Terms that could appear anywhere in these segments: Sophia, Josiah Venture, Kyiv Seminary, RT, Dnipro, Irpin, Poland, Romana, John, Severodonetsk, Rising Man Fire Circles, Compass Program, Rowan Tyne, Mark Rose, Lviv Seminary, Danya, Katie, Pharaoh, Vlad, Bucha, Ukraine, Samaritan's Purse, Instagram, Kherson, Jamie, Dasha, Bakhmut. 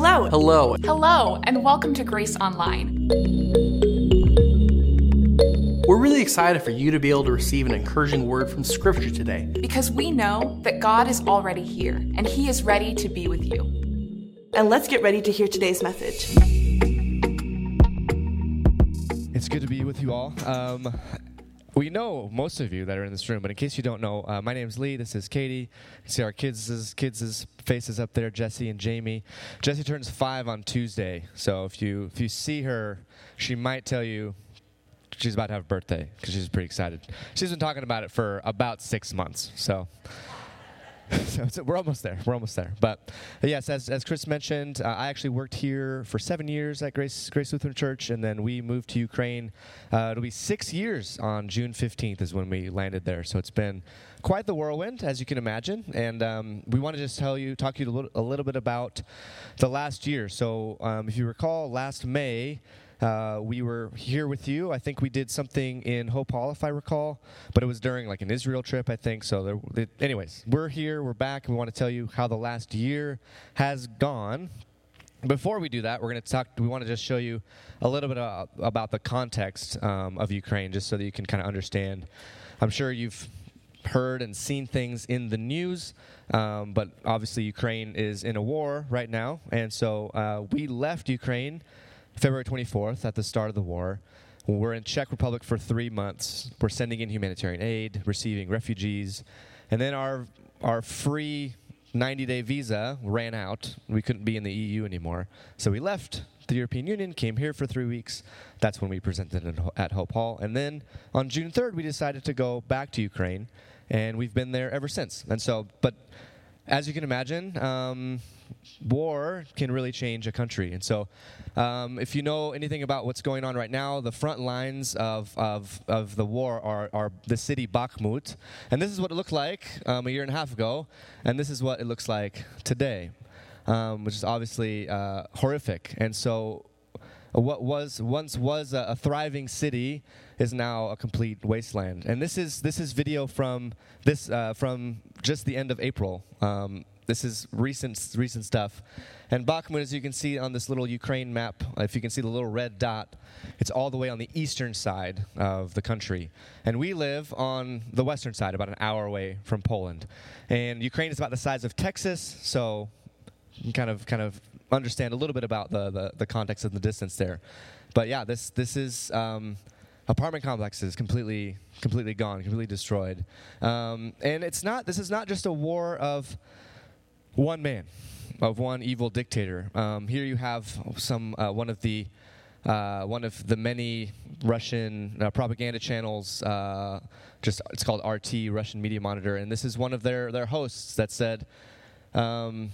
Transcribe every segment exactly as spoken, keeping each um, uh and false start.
Hello. Hello. Hello, and welcome to Grace Online. We're really excited for you to be able to receive an encouraging word from Scripture today. Because we know that God is already here, and He is ready to be with you. And let's get ready to hear today's message. It's good to be with you all. Um, we know most of you that are in this room, but in case you don't know, uh, my name's Lee, this is Katie. You see our kids' kids' faces up there, Jesse and Jamie. Jesse turns five on Tuesday, so if you if you see her, she might tell you she's about to have a birthday, because she's pretty excited. She's been talking about it for about six months, so... So, so we're almost there. We're almost there. But yes, as as Chris mentioned, uh, I actually worked here for seven years at Grace Grace Lutheran Church, and then we moved to Ukraine. Uh, it'll be six years on June fifteenth is when we landed there. So it's been quite the whirlwind, as you can imagine. And um, we want to just tell you, talk to you a little, a little bit about the last year. So um, if you recall, last May. Uh, we were here with you. I think we did something in Hope Hall, if I recall, but it was during like an Israel trip, I think. So there, it, anyways, we're here, we're back, and we want to tell you how the last year has gone. Before we do that, we're going to talk. We want to just show you a little bit of, about the context um, of Ukraine, just so that you can kind of understand. I'm sure you've heard and seen things in the news, um, but obviously Ukraine is in a war right now, and so uh, we left Ukraine February twenty-fourth, at the start of the war. We're in Czech Republic for three months. We're sending in humanitarian aid, receiving refugees, and then our our free ninety-day visa ran out. We couldn't be in the E U anymore, so we left the European Union, came here for three weeks. That's when we presented at Hope Hall, and then on June third, we decided to go back to Ukraine, and we've been there ever since. And so, but as you can imagine, um, war can really change a country. And so um, if you know anything about what's going on right now, the front lines of of, of the war are, are the city Bakhmut. And this is what it looked like um, a year and a half ago. And this is what it looks like today, um, which is obviously uh, horrific. And so what was once was a, a thriving city is now a complete wasteland. And this is this is video from this uh, from just the end of April. Um, This is recent recent stuff. And Bakhmut, as you can see on this little Ukraine map, if you can see the little red dot, it's all the way on the eastern side of the country. And we live on the western side, about an hour away from Poland. And Ukraine is about the size of Texas, so you can kind of, kind of understand a little bit about the, the, the context and the distance there. But yeah, this, this is... Um, apartment complexes completely, completely gone, completely destroyed. Um, and it's not. This is not just a war of... one man, of one evil dictator. Um, here you have some uh, one of the uh, one of the many Russian uh, propaganda channels. Uh, just it's called R T, Russian Media Monitor, and this is one of their their hosts that said, um,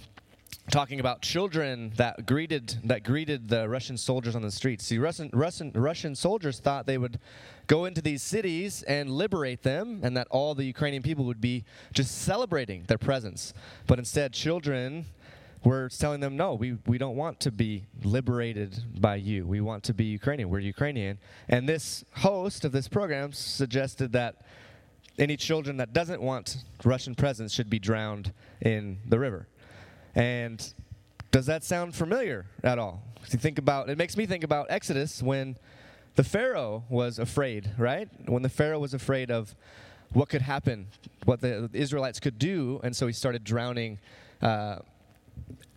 talking about children that greeted that greeted the Russian soldiers on the streets. See, Russian Russian Russian soldiers thought they would go into these cities and liberate them, and that all the Ukrainian people would be just celebrating their presence. But instead, children were telling them, no, we, we don't want to be liberated by you. We want to be Ukrainian. We're Ukrainian. And this host of this program suggested that any children that doesn't want Russian presence should be drowned in the river. And does that sound familiar at all? If you think about, it makes me think about Exodus when the Pharaoh was afraid, right? When the Pharaoh was afraid of what could happen, what the Israelites could do, and so he started drowning. Uh,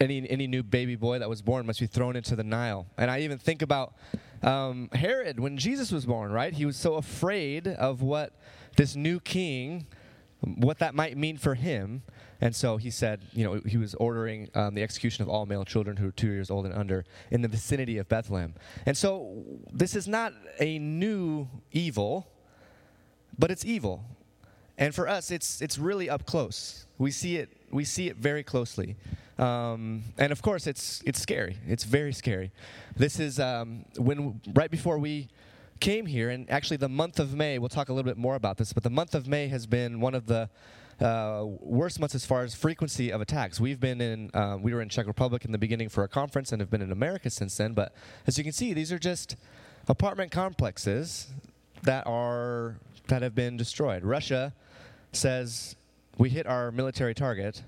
any any new baby boy that was born must be thrown into the Nile. And I even think about um, Herod when Jesus was born, right? He was so afraid of what this new king, what that might mean for him. And so he said, you know, he was ordering um, the execution of all male children who are two years old and under in the vicinity of Bethlehem. And so this is not a new evil, but it's evil. And for us, it's it's really up close. We see it we see it very closely. Um, and of course, it's it's scary. It's very scary. This is um, when right before we came here, and actually the month of May, we'll talk a little bit more about this, but the month of May has been one of the Uh, worst months as far as frequency of attacks. We've been in, uh, we were in Czech Republic in the beginning for a conference and have been in America since then. But as you can see, these are just apartment complexes that are, that have been destroyed. Russia says we hit our military target,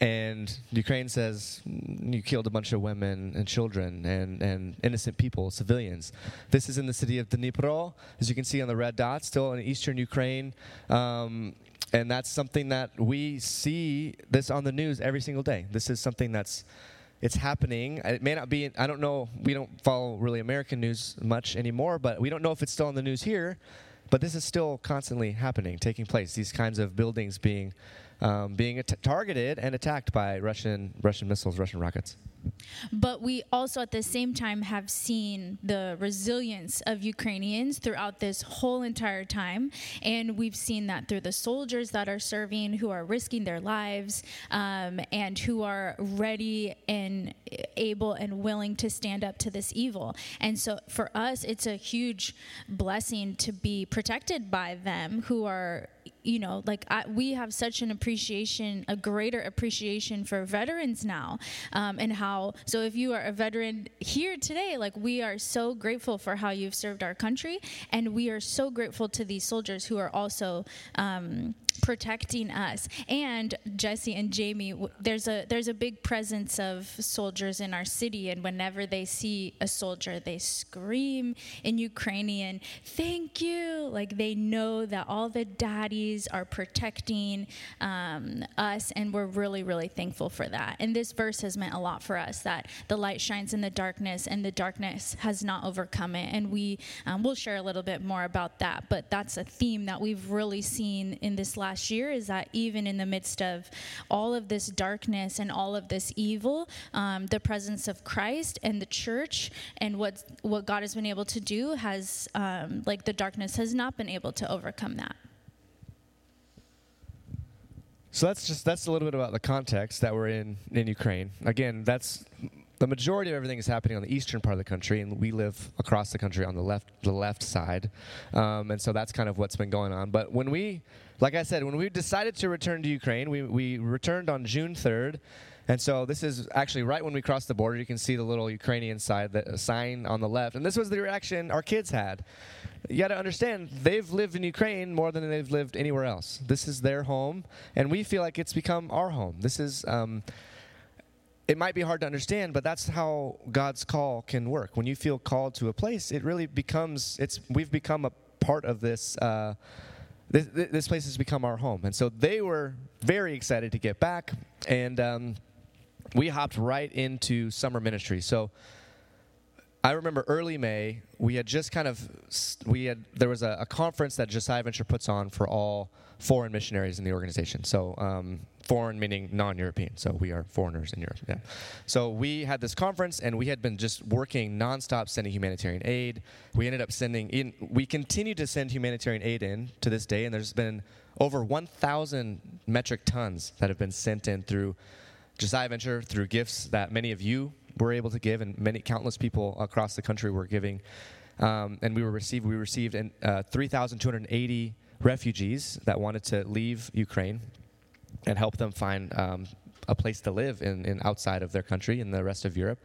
And Ukraine says, you killed a bunch of women and children and, and innocent people, civilians. This is in the city of Dnipro, as you can see on the red dot, still in eastern Ukraine. Um, and that's something that we see this on the news every single day. This is something that's it's happening. It may not be, I don't know, we don't follow really American news much anymore, but we don't know if it's still on the news here. But this is still constantly happening, taking place, these kinds of buildings being Um, being at- targeted and attacked by Russian Russian missiles, Russian rockets. But we also, at the same time, have seen the resilience of Ukrainians throughout this whole entire time. And we've seen that through the soldiers that are serving, who are risking their lives, um, and who are ready and able and willing to stand up to this evil. And so for us, it's a huge blessing to be protected by them, who are, you know, like I, we have such an appreciation, a greater appreciation for veterans now, um, and how so if you are a veteran here today, like we are so grateful for how you've served our country, and we are so grateful to these soldiers who are also um, protecting us. And Jesse and Jamie, w- there's a there's a big presence of soldiers in our city, and whenever they see a soldier, they scream in Ukrainian, "Thank you!" Like they know that all the daddies are protecting um, us, and we're really, really thankful for that. And this verse has meant a lot for us, that the light shines in the darkness, and the darkness has not overcome it. And we um, we'll share a little bit more about that, but that's a theme that we've really seen in this last last year, is that even in the midst of all of this darkness and all of this evil, um, the presence of Christ and the church and what what God has been able to do has, um, like the darkness has not been able to overcome that. So that's just, that's a little bit about the context that we're in in Ukraine. Again, that's the majority of everything is happening on the eastern part of the country, and we live across the country on the left, the left side. Um, and so that's kind of what's been going on. But when we, like I said, when we decided to return to Ukraine, we, we returned on June third. And so this is actually right when we crossed the border. You can see the little Ukrainian side, the sign on the left. And this was the reaction our kids had. You got to understand, they've lived in Ukraine more than they've lived anywhere else. This is their home, and we feel like it's become our home. This is... Um, It might be hard to understand, but that's how God's call can work. When you feel called to a place, it really becomes, it's we've become a part of this, uh, this, this place has become our home. And so they were very excited to get back, and um, we hopped right into summer ministry. So I remember early May, we had just kind of, we had there was a, a conference that Josiah Venture puts on for all foreign missionaries in the organization. So um, foreign meaning non-European, so we are foreigners in Europe. Yeah. So we had this conference, and we had been just working nonstop sending humanitarian aid. We ended up sending in, we continue to send humanitarian aid in to this day, and there's been over one thousand metric tons that have been sent in through Josiah Venture, through gifts that many of you were able to give, and many countless people across the country were giving. Um, and we were received. We received an, uh, three thousand two hundred eighty refugees that wanted to leave Ukraine and help them find um, a place to live in, in outside of their country in the rest of Europe.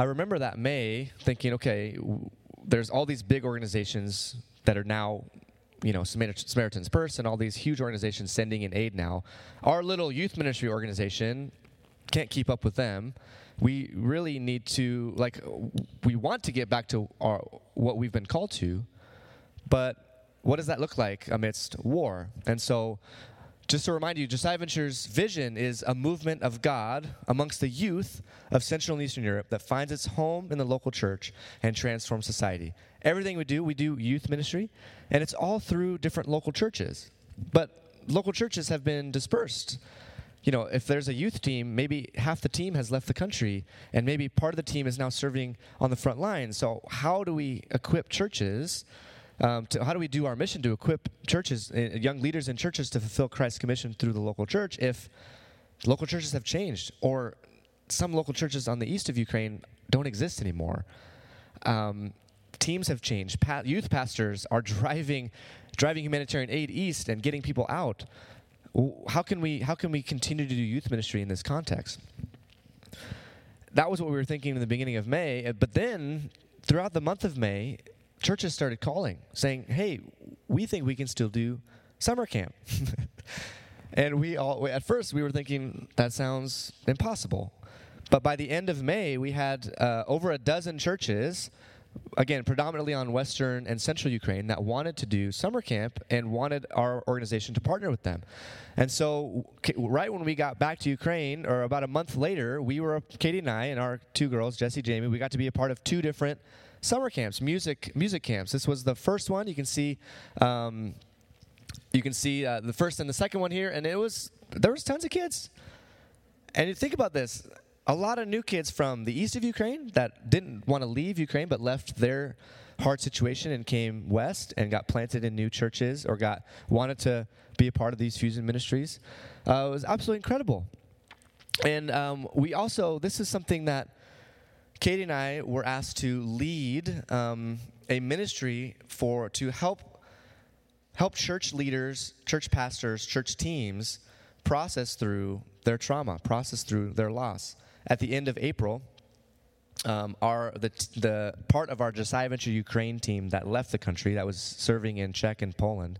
I remember that May thinking, okay, w- there's all these big organizations that are now, you know, Samaritan's Purse and all these huge organizations sending in aid now. Our little youth ministry organization can't keep up with them. We really need to, like, we want to get back to our what we've been called to, but what does that look like amidst war? And so, just to remind you, Josiah Venture's vision is a movement of God amongst the youth of Central and Eastern Europe that finds its home in the local church and transforms society. Everything we do, we do youth ministry, and it's all through different local churches. But local churches have been dispersed. You know, if there's a youth team, maybe half the team has left the country, and maybe part of the team is now serving on the front line. So how do we equip churches? Um, to, how do we do our mission to equip churches, uh, young leaders in churches to fulfill Christ's commission through the local church if local churches have changed, or some local churches on the east of Ukraine don't exist anymore? Um, teams have changed. Pa- youth pastors are driving, driving humanitarian aid east and getting people out. How can we how can we continue to do youth ministry in this context? That was what we were thinking in the beginning of May. But then, throughout the month of May, churches started calling, saying, hey, we think we can still do summer camp. And we all, at first, we were thinking, that sounds impossible. But by the end of May, we had uh, over a dozen churches, again, predominantly on Western and Central Ukraine, that wanted to do summer camp and wanted our organization to partner with them. And so right when we got back to Ukraine, or about a month later, we were, Katie and I and our two girls, Jesse, Jamie, we got to be a part of two different summer camps, music music camps. This was the first one. You can see... Um, You can see uh, the first and the second one here, and it was there was tons of kids. And you think about this, a lot of new kids from the east of Ukraine that didn't want to leave Ukraine but left their hard situation and came west and got planted in new churches or got wanted to be a part of these fusion ministries. Uh, it was absolutely incredible. And um, we also, this is something that Katie and I were asked to lead um, a ministry for to help help church leaders, church pastors, church teams process through their trauma, process through their loss. At the end of April, um, our the the part of our Josiah Venture Ukraine team that left the country, that was serving in Czech and Poland,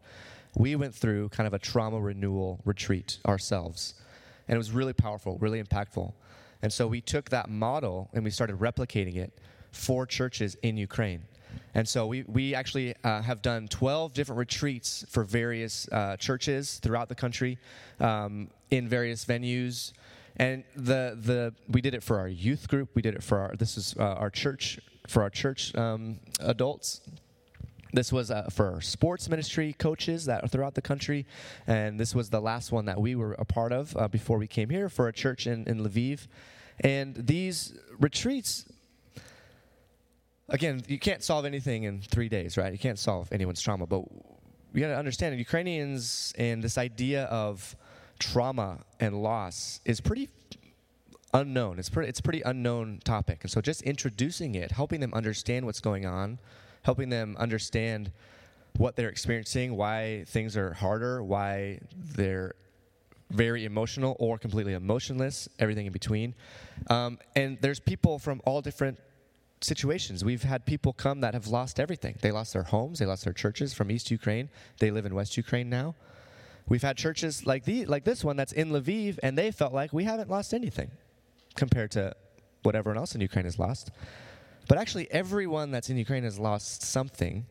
we went through kind of a trauma renewal retreat ourselves. And it was really powerful, really impactful. And so we took that model and we started replicating it for churches in Ukraine. And so we, we actually uh, have done twelve different retreats for various uh, churches throughout the country um, in various venues. And the the we did it for our youth group. We did it for our, this is uh, our church, for our church um, adults. This was uh, for our sports ministry coaches that are throughout the country. And this was the last one that we were a part of uh, before we came here for a church in, in Lviv. And these retreats... Again, you can't solve anything in three days, right? You can't solve anyone's trauma. But you got to understand, Ukrainians and this idea of trauma and loss is pretty unknown. It's pretty, it's a pretty unknown topic. And so just introducing it, helping them understand what's going on, helping them understand what they're experiencing, why things are harder, why they're very emotional or completely emotionless, everything in between. Um, and there's people from all different situations. We've had people come that have lost everything. They lost their homes, they lost their churches from East Ukraine. They live in West Ukraine now. We've had churches like the like this one that's in Lviv, and they felt like we haven't lost anything compared to what everyone else in Ukraine has lost. But actually everyone that's in Ukraine has lost something,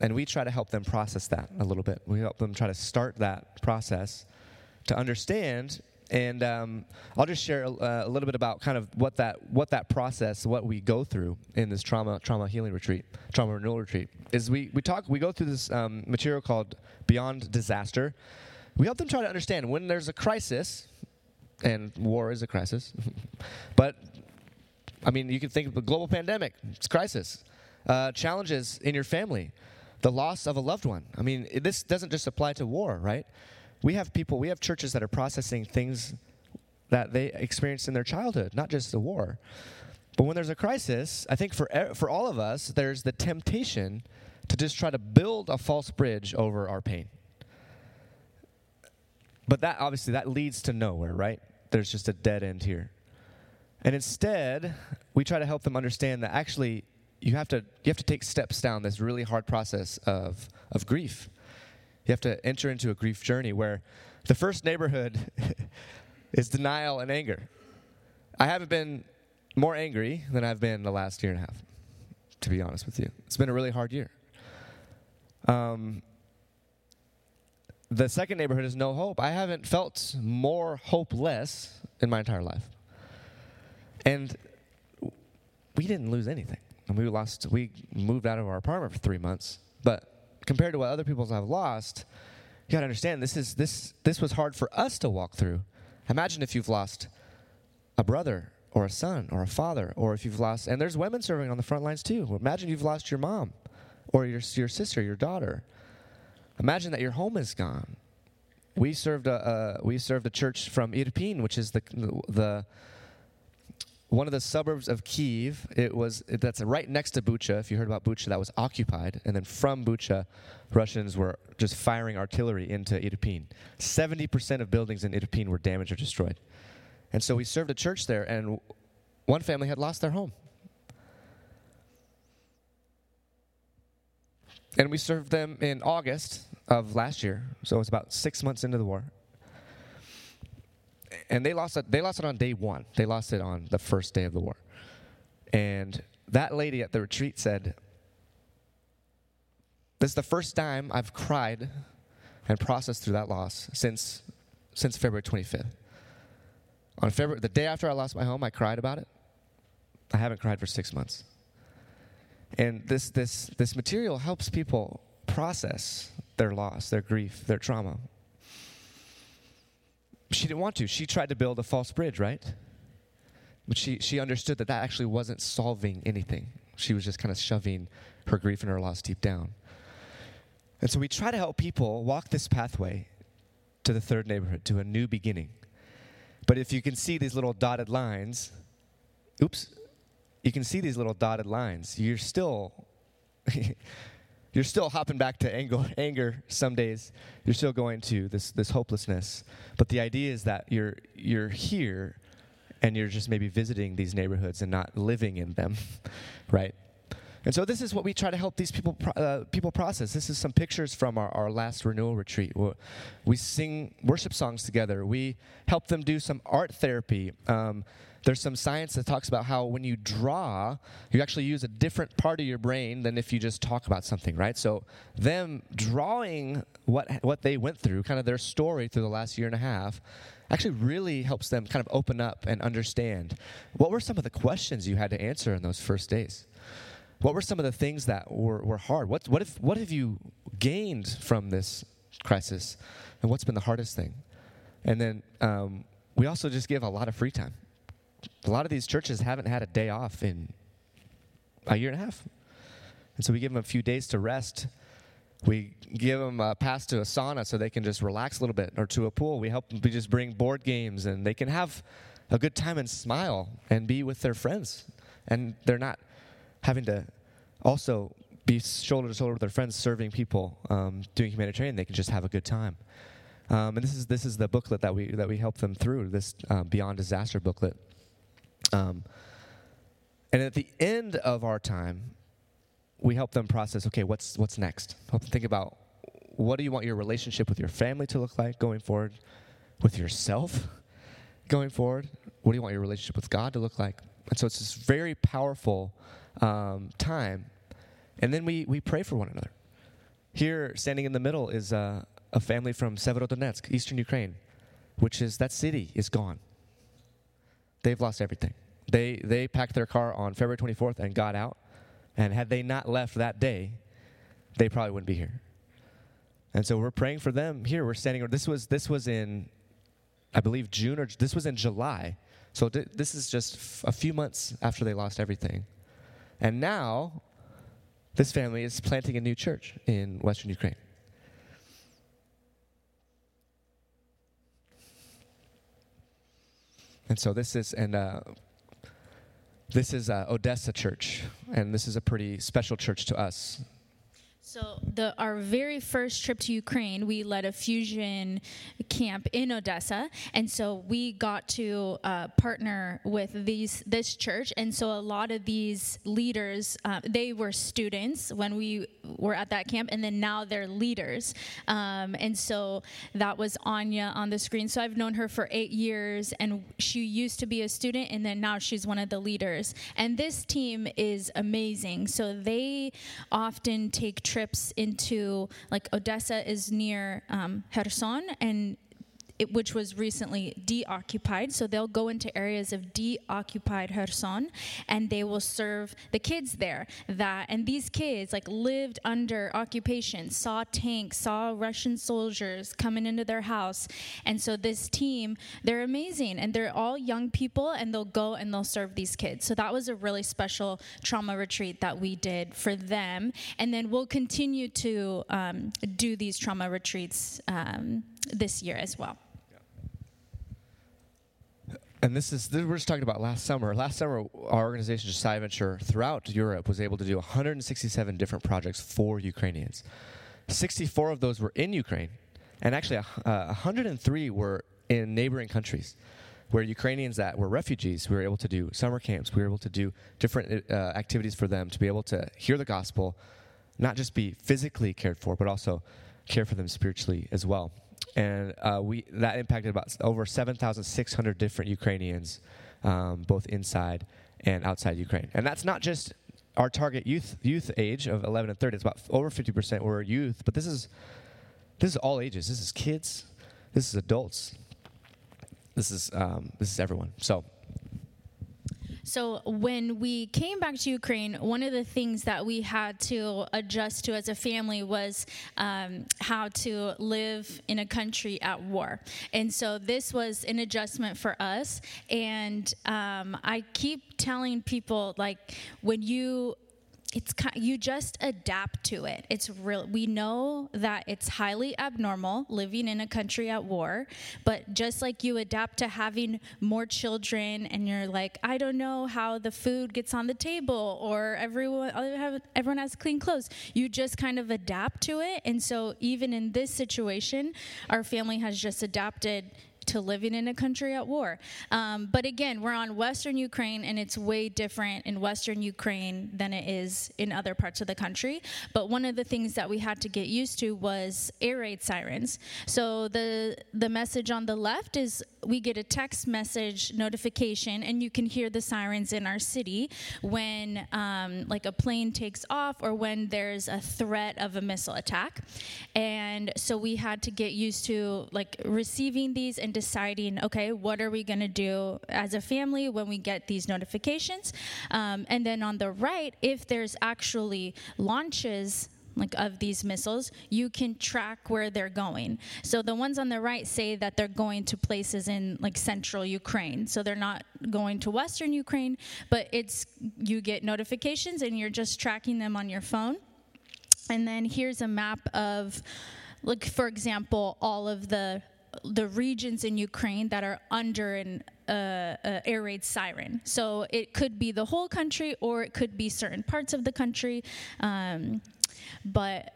and we try to help them process that a little bit. We help them try to start that process to understand. And um, I'll just share a, a little bit about kind of what that what that process, what we go through in this trauma trauma healing retreat, trauma renewal retreat, is we we talk we go through this um, material called Beyond Disaster. We help them try to understand when there's a crisis, and war is a crisis, but I mean you can think of the global pandemic, it's a crisis, uh, challenges in your family, the loss of a loved one. I mean it, this doesn't just apply to war, right? We have people, we have churches that are processing things that they experienced in their childhood, not just the war. But when there's a crisis, I think for for all of us, there's the temptation to just try to build a false bridge over our pain. But that obviously, that leads to nowhere, right? There's just a dead end here. And instead, we try to help them understand that actually, you have to you have to take steps down this really hard process of of grief. You have to enter into a grief journey where the first neighborhood is denial and anger. I haven't been more angry than I've been the last year and a half, to be honest with you. It's been a really hard year. Um, the second neighborhood is no hope. I haven't felt more hopeless in my entire life. And we didn't lose anything. And we lost, we moved out of our apartment for three months, but compared to what other people have lost, you gotta understand this is this this was hard for us to walk through. Imagine if you've lost a brother or a son or a father, or if you've lost, and there's women serving on the front lines too. Imagine you've lost your mom or your your sister, your daughter. Imagine that your home is gone. We served a uh, we served a church from Irpin, which is the the one of the suburbs of Kyiv. It was it, that's right next to Bucha. If you heard about Bucha, that was occupied. And then from Bucha, Russians were just firing artillery into Irpin. seventy percent of buildings in Irpin were damaged or destroyed. And so we served a church there, and one family had lost their home. And we served them in August of last year, so it was about six months into the war. and they lost it. They lost it on day one. They lost it on the first day of the war. And that lady at the retreat said, "This is the first time I've cried and processed through that loss since since February twenty-fifth. On February, the day after I lost my home, I cried about it. I haven't cried for six months." And this this this material helps people process their loss, their grief, their trauma. She didn't want to. She tried to build a false bridge, right? But she, she understood that that actually wasn't solving anything. She was just kind of shoving her grief and her loss deep down. And so we try to help people walk this pathway to the third neighborhood, to a new beginning. But if you can see these little dotted lines, oops, you can see these little dotted lines. You're still... You're still hopping back to anger some days. You're still going to this this hopelessness. But the idea is that you're you're here and you're just maybe visiting these neighborhoods and not living in them, right? And so this is what we try to help these people uh, people process. This is some pictures from our, our last renewal retreat. We sing worship songs together. We help them do some art therapy. Um, There's some science that talks about how when you draw, you actually use a different part of your brain than if you just talk about something, right? So them drawing what what they went through, kind of their story through the last year and a half, actually really helps them kind of open up and understand. What were some of the questions you had to answer in those first days? What were some of the things that were, were hard? What what if what have you gained from this crisis? And what's been the hardest thing? And then um, we also just give a lot of free time. A lot of these churches haven't had a day off in a year and a half. And so we give them a few days to rest. We give them a pass to a sauna so they can just relax a little bit, or to a pool. We help them we just bring board games, and they can have a good time and smile and be with their friends. And they're not having to also be shoulder to shoulder with their friends, serving people, um, doing humanitarian. They can just have a good time. Um, and this is this is the booklet that we that we help them through, this uh, Beyond Disaster booklet. Um, and at the end of our time, we help them process, okay, what's what's next? Help them think about, what do you want your relationship with your family to look like going forward? With yourself going forward? What do you want your relationship with God to look like? And so it's this very powerful um, time. And then we, we pray for one another. Here, standing in the middle, is uh, a family from Severodonetsk, eastern Ukraine, which is, that city is gone. They've lost everything. They they packed their car on February twenty-fourth and got out. And had they not left that day, they probably wouldn't be here. And so we're praying for them here. We're standing. This was this was in, I believe, June or this was in July. So th- this is just f- a few months after they lost everything. And now, this family is planting a new church in Western Ukraine. And so this is and uh, this is uh, Odessa Church, and this is a pretty special church to us. So the, our very first trip to Ukraine, we led a fusion camp in Odessa, and so we got to uh, partner with these this church. And so a lot of these leaders, uh, they were students when we were at that camp, and then now they're leaders. Um, and so that was Anya on the screen. So I've known her for eight years, and she used to be a student, and then now she's one of the leaders. And this team is amazing. So they often take trips. trips into, like, Odessa is near um, Kherson, and it, which was recently deoccupied. So they'll go into areas of deoccupied Kherson, and they will serve the kids there. That and these kids, like, lived under occupation, saw tanks, saw Russian soldiers coming into their house. And so this team, they're amazing, and they're all young people, and they'll go and they'll serve these kids. So that was a really special trauma retreat that we did for them. And then we'll continue to um, do these trauma retreats um, this year as well. And this is, this we're just talking about last summer. Last summer, our organization, Josiah Venture, throughout Europe was able to do one hundred sixty-seven different projects for Ukrainians. sixty-four of those were in Ukraine, and actually uh, one hundred three were in neighboring countries, where Ukrainians that were refugees, we were able to do summer camps, we were able to do different uh, activities for them to be able to hear the gospel, not just be physically cared for, but also care for them spiritually as well. and uh, we that impacted about over seven thousand six hundred different Ukrainians, um, both inside and outside Ukraine. And that's not just our target youth youth age of eleven and thirty. It's about over fifty percent were youth, but this is this is all ages. This is kids. This is adults. This is um, this is everyone. So. So when we came back to Ukraine, one of the things that we had to adjust to as a family was um, how to live in a country at war. And so this was an adjustment for us. And um, I keep telling people, like, when you... It's kind, you just adapt to it. It's real. We know that it's highly abnormal living in a country at war, but just like you adapt to having more children, and you're like, I don't know how the food gets on the table, or everyone everyone has clean clothes. You just kind of adapt to it, and so even in this situation, our family has just adapted to living in a country at war. Um, but again, we're on Western Ukraine, and it's way different in Western Ukraine than it is in other parts of the country. But one of the things that we had to get used to was air raid sirens. So the the message on the left is we get a text message notification, and you can hear the sirens in our city when um, like a plane takes off or when there's a threat of a missile attack. And so we had to get used to like receiving these and deciding, okay, what are we going to do as a family when we get these notifications? Um, and then on the right, if there's actually launches like of these missiles, you can track where they're going. So the ones on the right say that they're going to places in like central Ukraine. So they're not going to Western Ukraine, but it's you get notifications and you're just tracking them on your phone. And then here's a map of, like, for example, all of the the regions in Ukraine that are under an uh, uh, air raid siren. So it could be the whole country, or it could be certain parts of the country. Um, but,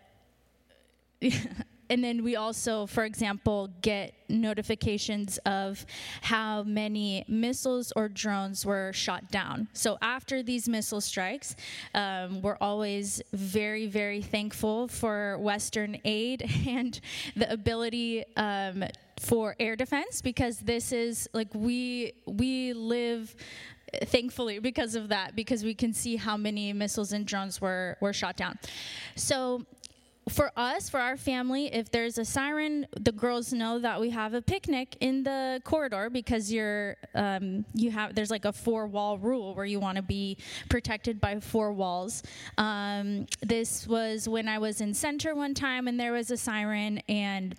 and then we also, for example, get notifications of how many missiles or drones were shot down. So after these missile strikes, um, we're always very, very thankful for Western aid and the ability um, for air defense, because this is like we we live thankfully because of that, because we can see how many missiles and drones were were shot down. So for us, for our family, if there's a siren, the girls know that we have a picnic in the corridor, because you're um, you have there's like a four wall rule where you want to be protected by four walls. Um, this was when I was in center one time, and there was a siren, and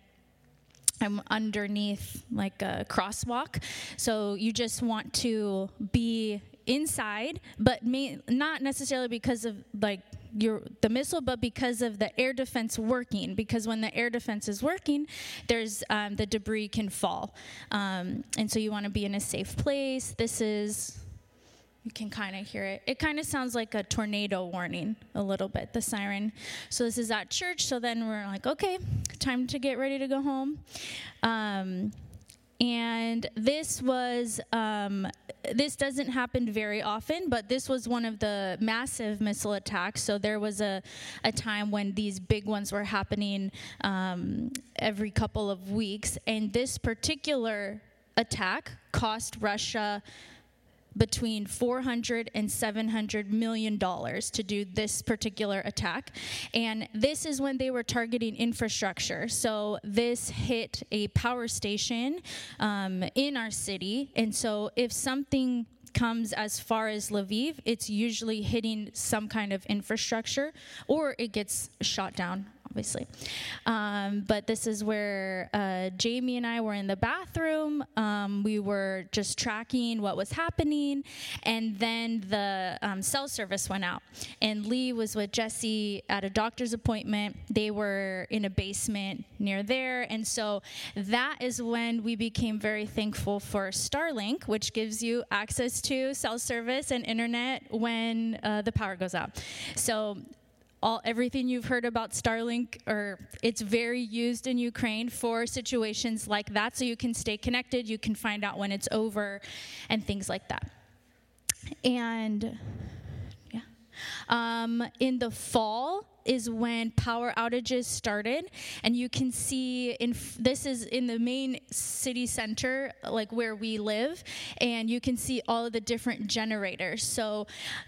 I'm underneath like a crosswalk. So you just want to be inside, but may, not necessarily because of like your the missile, but because of the air defense working. Because when the air defense is working, there's um, the debris can fall. Um, and so you want to be in a safe place. This is, you can kind of hear it. It kind of sounds like a tornado warning a little bit, the siren. So this is at church. So then we're like, okay, time to get ready to go home. Um, and this was, um, this doesn't happen very often, but this was one of the massive missile attacks. So there was a, a time when these big ones were happening um, every couple of weeks. And this particular attack cost Russia between four hundred and seven hundred million dollars to do this particular attack. And this is when they were targeting infrastructure. So this hit a power station um, in our city. And so if something comes as far as Lviv, it's usually hitting some kind of infrastructure, or it gets shot down, obviously. Um, but this is where uh, Jamie and I were in the bathroom. Um, we were just tracking what was happening, and then the um, cell service went out. And Lee was with Jesse at a doctor's appointment. They were in a basement near there, and so that is when we became very thankful for Starlink, which gives you access to cell service and internet when uh, the power goes out. So All everything you've heard about Starlink, or it's very used in Ukraine for situations like that, so you can stay connected, you can find out when it's over, and things like that. And yeah, um, in the fall, is when power outages started, and you can see in f- this is in the main city center, like where we live, and you can see all of the different generators. So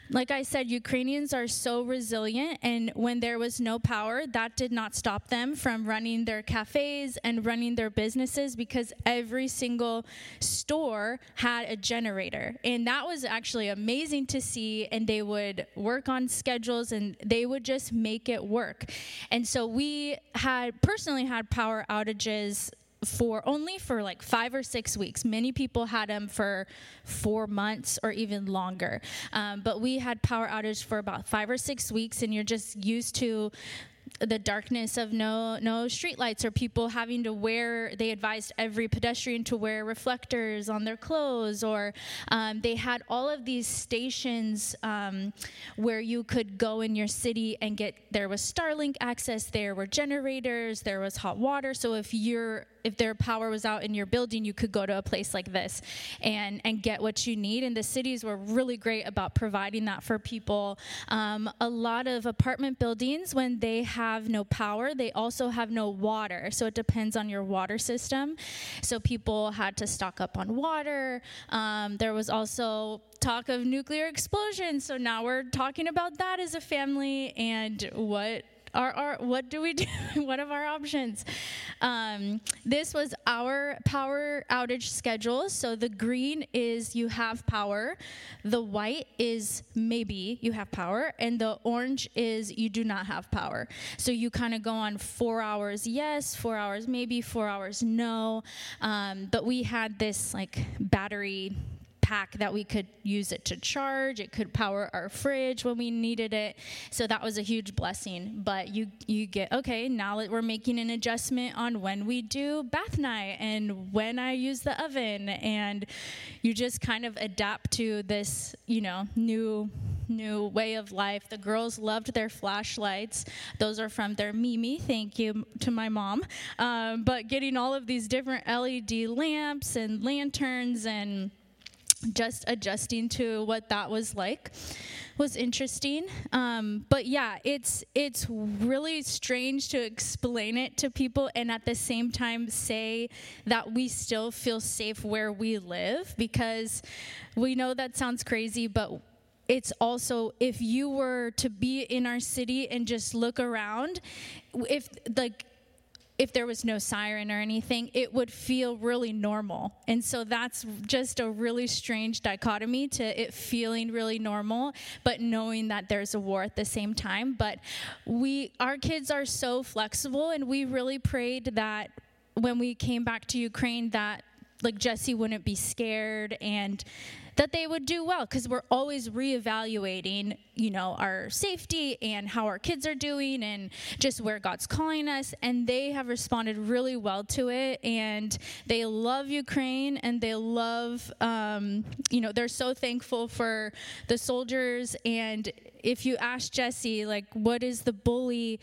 like I said, Ukrainians are so resilient, and when there was no power, that did not stop them from running their cafes and running their businesses, because every single store had a generator, and that was actually amazing to see. And they would work on schedules, and they would just make it work. And so we had personally had power outages for only for like five or six weeks. Many people had them for four months or even longer. Um, but we had power outage for about five or six weeks, and you're just used to the darkness of no no streetlights, or people having to wear, they advised every pedestrian to wear reflectors on their clothes, or um, they had all of these stations um, where you could go in your city and get, there was Starlink access, there were generators, there was hot water. So if you're if their power was out in your building, you could go to a place like this and, and get what you need. And the cities were really great about providing that for people. Um, a lot of apartment buildings, when they have no power, they also have no water. So it depends on your water system. So people had to stock up on water. Um, there was also talk of nuclear explosions. So now we're talking about that as a family, and what Our, our, what do we do? What are our options? Um, this was our power outage schedule. So the green is you have power. The white is maybe you have power. And the orange is you do not have power. So you kind of go on four hours yes, four hours maybe, four hours no. Um, but we had this like battery pack that we could use it to charge. It could power our fridge when we needed it. So that was a huge blessing. But you you get, okay, now that we're making an adjustment on when we do bath night and when I use the oven, and you just kind of adapt to this, you know, new new way of life. The girls loved their flashlights. Those are from their Mimi. Thank you to my mom. Um, but getting all of these different L E D lamps and lanterns and just adjusting to what that was like was interesting. Um, but yeah, it's it's really strange to explain it to people and at the same time say that we still feel safe where we live, because we know that sounds crazy, but it's also, if you were to be in our city and just look around, if like, if there was no siren or anything, it would feel really normal. And so that's just a really strange dichotomy to it feeling really normal, but knowing that there's a war at the same time. But we, our kids are so flexible, and we really prayed that when we came back to Ukraine that like Jesse wouldn't be scared and that they would do well, because we're always reevaluating, you know, our safety and how our kids are doing and just where God's calling us. And they have responded really well to it, and they love Ukraine, and they love, um, you know, they're so thankful for the soldiers. And if you ask Jesse, like, what is the bully?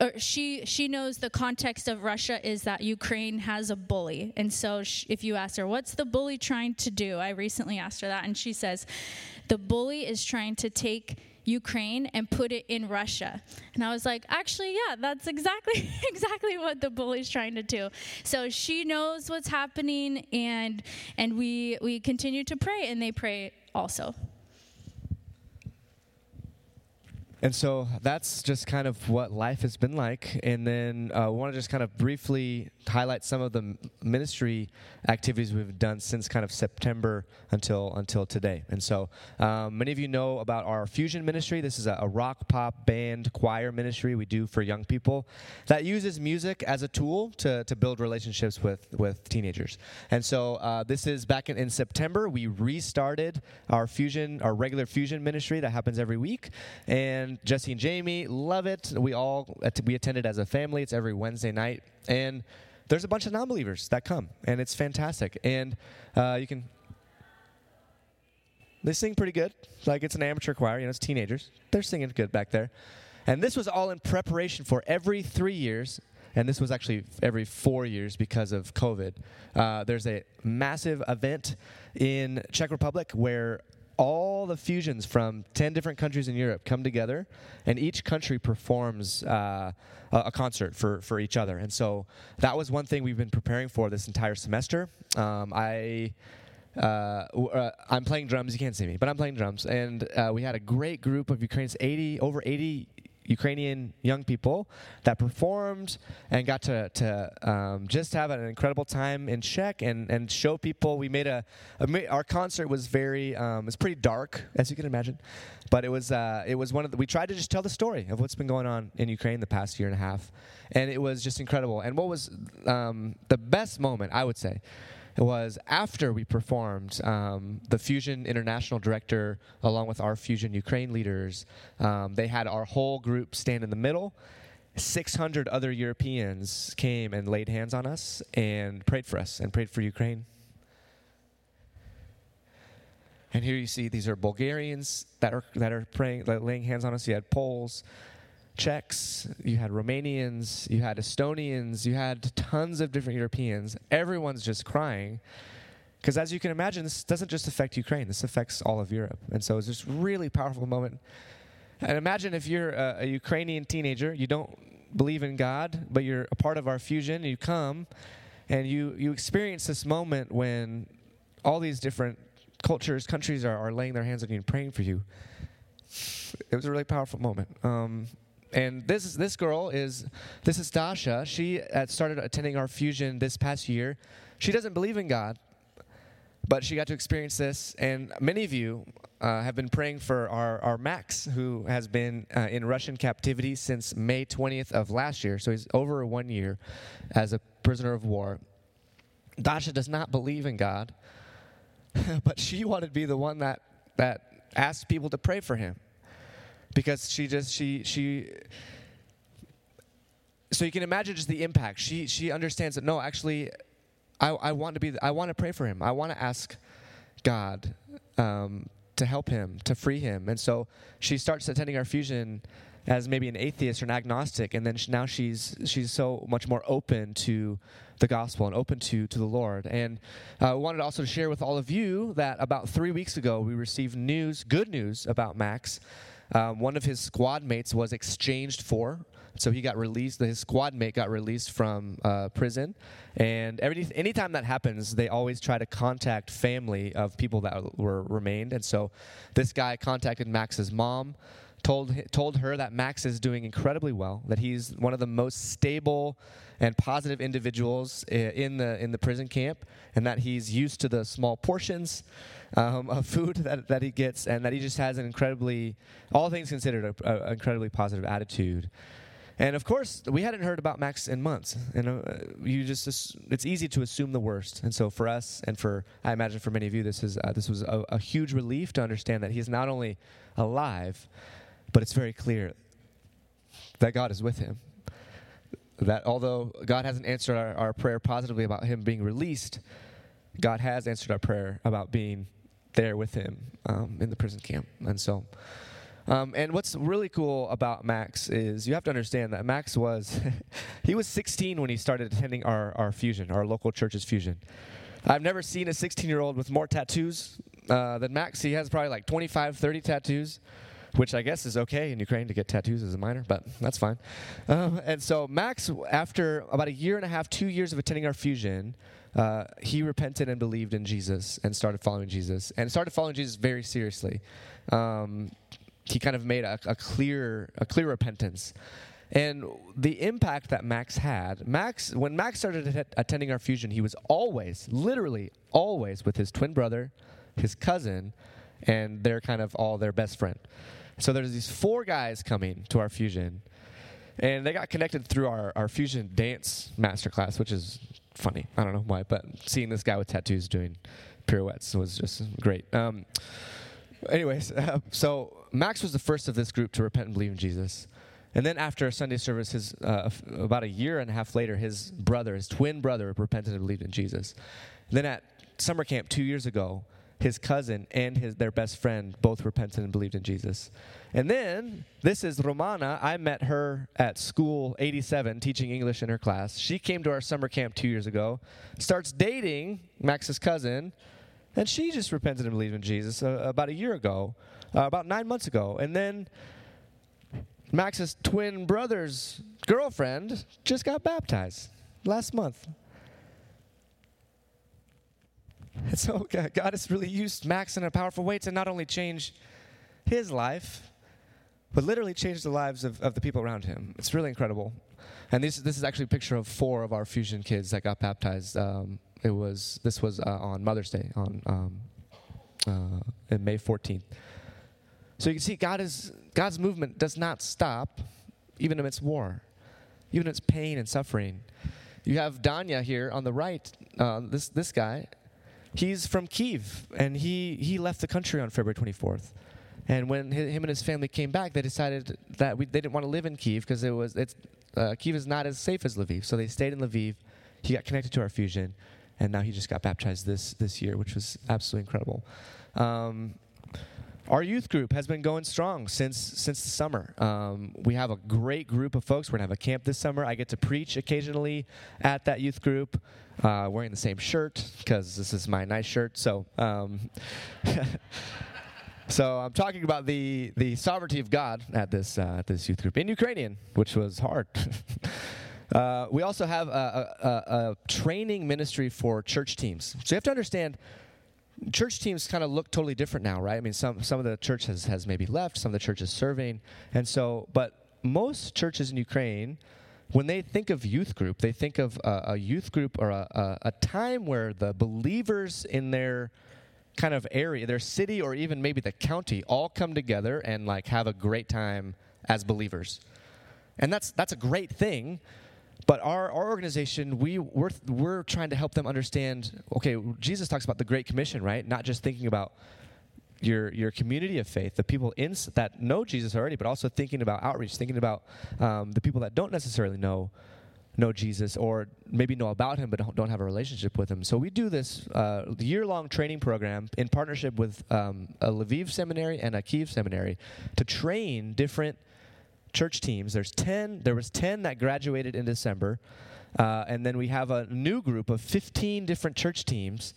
Or she she knows the context of Russia is that Ukraine has a bully. And so she, if you ask her, what's the bully trying to do? I recently asked her that, and she says, the bully is trying to take Ukraine and put it in Russia. And I was like, actually, yeah, that's exactly exactly what the bully's trying to do. So she knows what's happening, and and we we continue to pray, and they pray also. And so that's just kind of what life has been like. And then I uh, want to just kind of briefly highlight some of the ministry activities we've done since kind of September until until today. And so um, many of you know about our fusion ministry. This is a, a rock, pop, band, choir ministry we do for young people that uses music as a tool to, to build relationships with, with teenagers. And so uh, this is back in, in September. We restarted our fusion, our regular fusion ministry that happens every week. And Jesse and Jamie love it. We all we attended as a family. It's every Wednesday night, and there's a bunch of non-believers that come, and it's fantastic. And uh, you can they sing pretty good. Like, it's an amateur choir, you know, it's teenagers. They're singing good back there. And this was all in preparation for every three years. And this was actually every four years because of COVID. Uh, there's a massive event in Czech Republic where all the fusions from ten different countries in Europe come together, and each country performs uh, a concert for, for each other. And so that was one thing we've been preparing for this entire semester. Um, I... Uh, uh, I'm playing drums. You can't see me, but I'm playing drums. And uh, we had a great group of Ukrainians, eighty over eighty Ukrainian young people that performed and got to, to um, just have an incredible time in Czech and, and show people. We made a, a our concert was very um, it's pretty dark, as you can imagine, but it was uh, it was one of the, we tried to just tell the story of what's been going on in Ukraine the past year and a half, and it was just incredible. And what was um, the best moment, I would say, it was after we performed, um, the Fusion International Director, along with our Fusion Ukraine leaders, um, they had our whole group stand in the middle. six hundred other Europeans came and laid hands on us and prayed for us and prayed for Ukraine. And here you see these are Bulgarians that are that are praying, like laying hands on us. You had Poles, Czechs, you had Romanians, you had Estonians, you had tons of different Europeans. Everyone's just crying. Because as you can imagine, this doesn't just affect Ukraine. This affects all of Europe. And so it's just a really powerful moment. And imagine if you're a, a Ukrainian teenager, you don't believe in God, but you're a part of our fusion, you come, and you, you experience this moment when all these different cultures, countries are, are laying their hands on you and praying for you. It was a really powerful moment. Um... And this this girl is, this is Dasha. She had started attending our fusion this past year. She doesn't believe in God, but she got to experience this. And many of you uh, have been praying for our, our Max, who has been uh, in Russian captivity since May twentieth of last year. So he's over one year as a prisoner of war. Dasha does not believe in God, but she wanted to be the one that, that asked people to pray for him. Because she just, she, she, so you can imagine just the impact. She she understands that, no, actually, I, I want to be, I want to pray for him. I want to ask God um, to help him, to free him. And so she starts attending our fusion as maybe an atheist or an agnostic, and then she, now she's she's so much more open to the gospel and open to, to the Lord. And I uh, wanted also to share with all of you that about three weeks ago, we received news, good news about Max. Um, one of his squad mates was exchanged for, so he got released. His squad mate got released from uh, prison, and every anytime that happens, they always try to contact family of people that were remained. And so, this guy contacted Max's mom, told told her that Max is doing incredibly well, that he's one of the most stable and positive individuals in the in the prison camp, and that he's used to the small portions Um, of food that, that he gets, and that he just has an incredibly, all things considered, an incredibly positive attitude. And of course, we hadn't heard about Max in months. And uh, you just, it's easy to assume the worst. And so for us, and for, I imagine for many of you, this is uh, this was a, a huge relief to understand that he's not only alive, but it's very clear that God is with him. That although God hasn't answered our, our prayer positively about him being released, God has answered our prayer about being there with him um, in the prison camp. And so, um, and what's really cool about Max is you have to understand that Max was, he was sixteen when he started attending our, our fusion, our local church's fusion. I've never seen a sixteen-year-old with more tattoos uh, than Max. He has probably like twenty-five, thirty tattoos, which I guess is okay in Ukraine to get tattoos as a minor, but that's fine. Um, and so Max, after about a year and a half, two years of attending our fusion, Uh, he repented and believed in Jesus and started following Jesus and started following Jesus very seriously. Um, he kind of made a, a clear, a clear repentance, and the impact that Max had. Max, when Max started att- attending our fusion, he was always, literally always, with his twin brother, his cousin, and they're kind of all their best friend. So there's these four guys coming to our fusion, and they got connected through our, our fusion dance masterclass, which is funny. I don't know why, but seeing this guy with tattoos doing pirouettes was just great. Um, anyways, uh, so Max was the first of this group to repent and believe in Jesus. And then after Sunday service, his uh, f- about a year and a half later, his brother, his twin brother, repented and believed in Jesus. And then at summer camp two years ago, his cousin and his their best friend both repented and believed in Jesus. And then, this is Romana. I met her at school, eighty-seven, teaching English in her class. She came to our summer camp two years ago, starts dating Max's cousin, And she just repented and believed in Jesus uh, about a year ago, uh, about nine months ago. And then Max's twin brother's girlfriend just got baptized last month. And so God has really used Max in a powerful way to not only change his life, but literally change the lives of, of the people around him. It's really incredible. And this this is actually a picture of four of our Fusion kids that got baptized. Um, it was this was uh, on Mother's Day on um, uh, in May fourteenth. So you can see God is God's movement does not stop, even amidst war, even amidst pain and suffering. You have Danya here on the right. Uh, this this guy, he's from Kyiv, and he he left the country on February twenty-fourth. And when him and his family came back, they decided that we, they didn't want to live in Kyiv because it was it's uh, Kyiv is not as safe as Lviv. So they stayed in Lviv. He got connected to our Fusion, and now he just got baptized this this year, which was absolutely incredible. Um, our youth group has been going strong since since the summer. Um, we have a great group of folks. We're gonna have a camp this summer. I get to preach occasionally at that youth group, uh, wearing the same shirt because this is my nice shirt. So. Um, So I'm talking about the, the sovereignty of God at this uh, at this youth group in Ukrainian, which was hard. uh, we also have a, a, a training ministry for church teams. So you have to understand, church teams kind of look totally different now, right? I mean, some some of the church has, has maybe left, some of the church is serving, and so. But most churches in Ukraine, when they think of youth group, they think of a, a youth group or a, a, a time where the believers in their kind of area, their city or even maybe the county, all come together and like have a great time as believers. And that's that's a great thing, but our, our organization, we, we're, we're trying to help them understand, okay, Jesus talks about the Great Commission, right? Not just thinking about your your community of faith, the people in that know Jesus already, but also thinking about outreach, thinking about um, the people that don't necessarily know know Jesus or maybe know about him but don't, don't have a relationship with him. So we do this uh, year-long training program in partnership with um, a Lviv seminary and a Kyiv seminary to train different church teams. There's ten. There was ten that graduated in December, uh, and then we have a new group of fifteen different church teams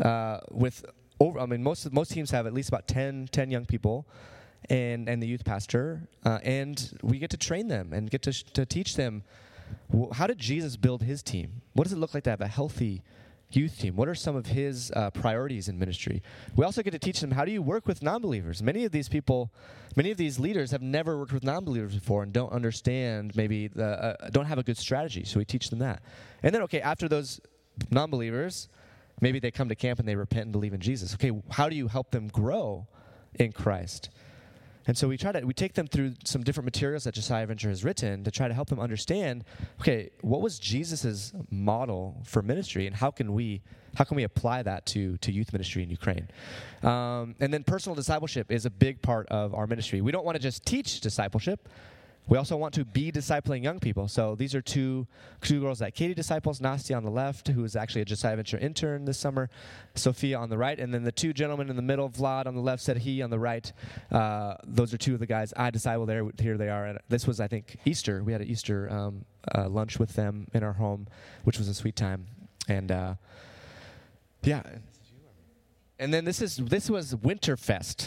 uh, with over, I mean, most most teams have at least about ten, ten young people. And, and the youth pastor, uh, and we get to train them and get to sh- to teach them how did Jesus build his team? What does it look like to have a healthy youth team? What are some of his uh, priorities in ministry? We also get to teach them, how do you work with non-believers? Many of these people, many of these leaders have never worked with non-believers before and don't understand, maybe the, uh, don't have a good strategy, so we teach them that. And then, okay, after those non-believers, maybe they come to camp and they repent and believe in Jesus. Okay, how do you help them grow in Christ? And so we try to we take them through some different materials that Josiah Venture has written to try to help them understand, okay, what was Jesus' model for ministry, and how can we how can we apply that to to youth ministry in Ukraine? Um, and then personal discipleship is a big part of our ministry. We don't want to just teach discipleship. We also want to be discipling young people. So these are two, two girls that Katie disciples, Nadia on the left, who is actually a Josiah Venture intern this summer, Sophia on the right, and then the two gentlemen in the middle, Vlad on the left, said he on the right. Uh, those are two of the guys I disciple there. Here they are. And this was, I think, Easter. We had an Easter um, uh, lunch with them in our home, which was a sweet time. And, uh, yeah. And then this is this was Winterfest.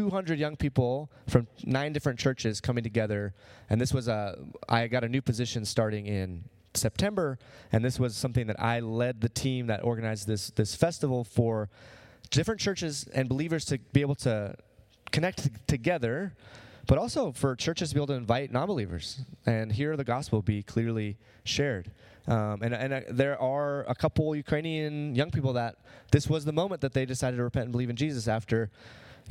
two hundred young people from nine different churches coming together, and this was a, I got a new position starting in September, and this was something that I led the team that organized this this festival for different churches and believers to be able to connect t- together, but also for churches to be able to invite non-believers and hear the gospel be clearly shared. Um, and and uh, there are a couple Ukrainian young people that this was the moment that they decided to repent and believe in Jesus after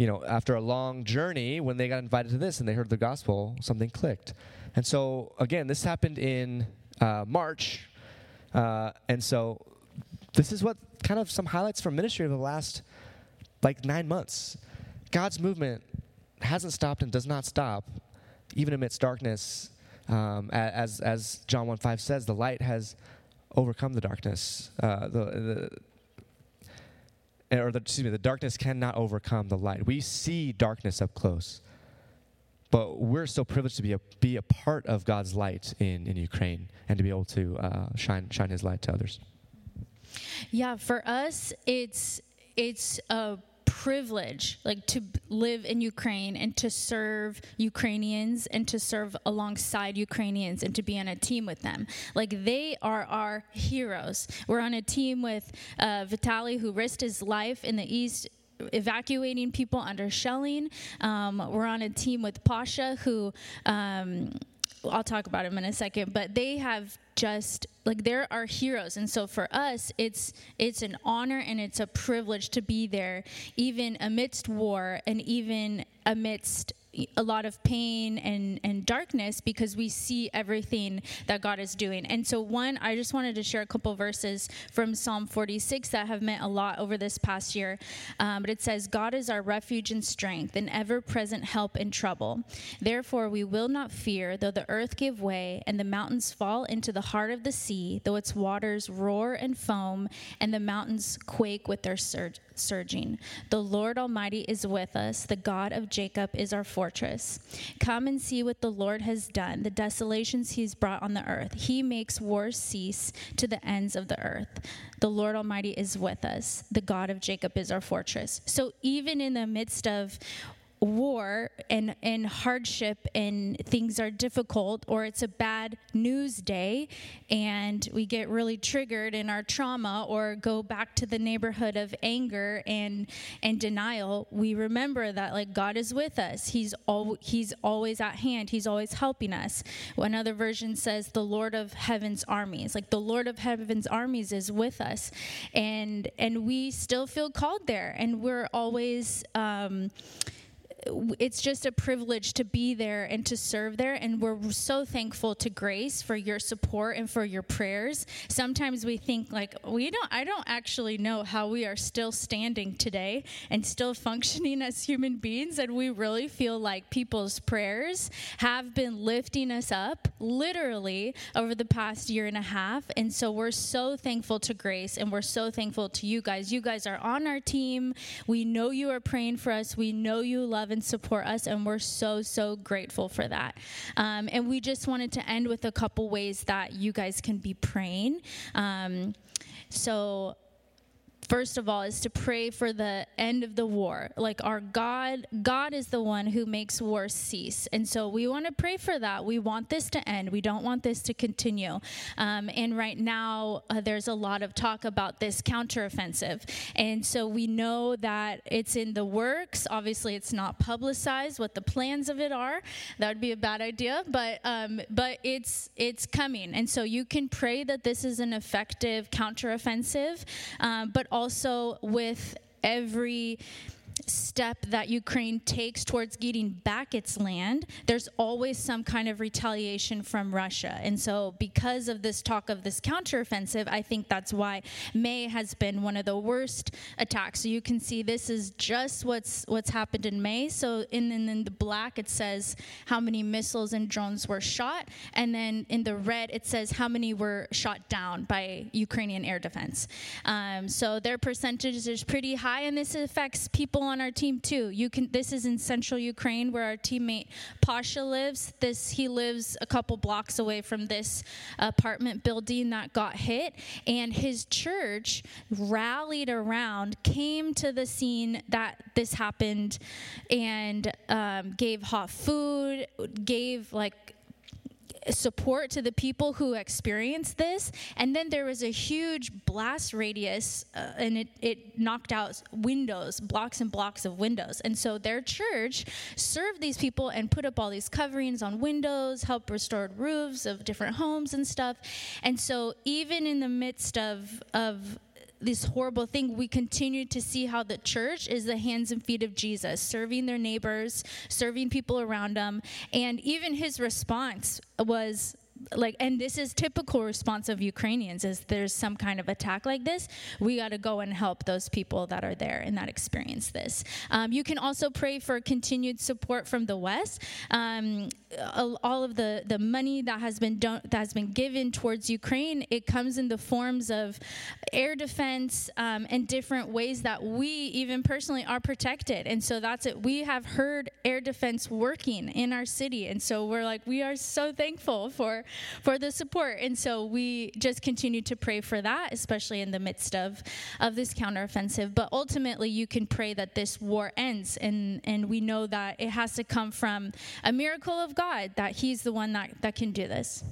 You know, after a long journey, when they got invited to this and they heard the gospel, something clicked. And so, again, this happened in uh, March. Uh, and so this is what kind of some highlights from ministry of the last, like, nine months. God's movement hasn't stopped and does not stop, even amidst darkness. Um, as as John one five says, the light has overcome the darkness. Uh, the the Or the, excuse me, the darkness cannot overcome the light. We see darkness up close, but we're so privileged to be a be a part of God's light in, in Ukraine and to be able to uh, shine shine His light to others. Yeah, for us, it's it's a privilege, like, to live in Ukraine and to serve Ukrainians and to serve alongside Ukrainians and to be on a team with them. Like, they are our heroes. We're on a team with uh, Vitaly, who risked his life in the east, evacuating people under shelling. Um, we're on a team with Pasha, who... Um, I'll talk about him in a second, but they have just, like, they're our heroes. And so for us, it's it's an honor and it's a privilege to be there, even amidst war and even amidst a lot of pain and, and darkness, because we see everything that God is doing. And so, one, I just wanted to share a couple verses from Psalm forty-six that have meant a lot over this past year. Um, but it says, God is our refuge and strength, an ever-present help in trouble. Therefore, we will not fear, though the earth give way and the mountains fall into the heart of the sea, though its waters roar and foam and the mountains quake with their sur- surging. The Lord Almighty is with us. The God of Jacob is our fortress. Fortress. Come and see what the Lord has done, the desolations he's brought on the earth. He makes war cease to the ends of the earth. The Lord Almighty is with us. The God of Jacob is our fortress. So even in the midst of war and, and hardship and things are difficult, or it's a bad news day and we get really triggered in our trauma or go back to the neighborhood of anger and and denial, we remember that, like, God is with us. He's al- He's always at hand. He's always helping us. Another version says the Lord of Heaven's armies. Like, the Lord of Heaven's armies is with us, and and we still feel called there, and we're always... Um, it's just a privilege to be there and to serve there. And we're so thankful to Grace for your support and for your prayers. Sometimes we think, like, we don't, I don't actually know how we are still standing today and still functioning as human beings. And we really feel like people's prayers have been lifting us up literally over the past year and a half. And so we're so thankful to Grace, and we're so thankful to you guys. You guys are on our team. We know you are praying for us. We know you love and support us, and we're so so grateful for that. Um, and we just wanted to end with a couple ways that you guys can be praying. Um, so first of all is to pray for the end of the war. Like, our God, God is the one who makes war cease. And so we want to pray for that. We want this to end. We don't want this to continue. Um, and right now, uh, there's a lot of talk about this counteroffensive. And so we know that it's in the works. Obviously, it's not publicized what the plans of it are. That would be a bad idea. But um, but it's it's coming. And so you can pray that this is an effective counteroffensive. Um, but also, with every step that Ukraine takes towards getting back its land, there's always some kind of retaliation from Russia. And so because of this talk of this counteroffensive, I think that's why May has been one of the worst attacks. So you can see this is just what's what's happened in May. So in, in, in the black, it says how many missiles and drones were shot. And then in the red, it says how many were shot down by Ukrainian air defense. Um, so their percentage is pretty high, and this affects people on our team too. You can. This is in central Ukraine, where our teammate Pasha lives. This he lives a couple blocks away from this apartment building that got hit, and his church rallied around, came to the scene that this happened, and um, gave hot food, gave like. support to the people who experienced this. And then there was a huge blast radius, uh, and it, it knocked out windows, blocks and blocks of windows. And so their church served these people and put up all these coverings on windows, helped restore roofs of different homes and stuff. And so even in the midst of of this horrible thing, we continue to see how the church is the hands and feet of Jesus, serving their neighbors, serving people around them. And even his response was like, and this is typical response of Ukrainians, is there's some kind of attack like this, we got to go and help those people that are there and that experience this. Um, you can also pray for continued support from the West. Um, all of the, the money that has been don- that has been given towards Ukraine, it comes in the forms of air defense um, and different ways that we, even personally, are protected. And so that's it. We have heard air defense working in our city, and so we're like, we are so thankful for for the support. And so we just continue to pray for that, especially in the midst of of this counteroffensive. But ultimately, you can pray that this war ends, and and we know that it has to come from a miracle of God, that he's the one that, that can do this.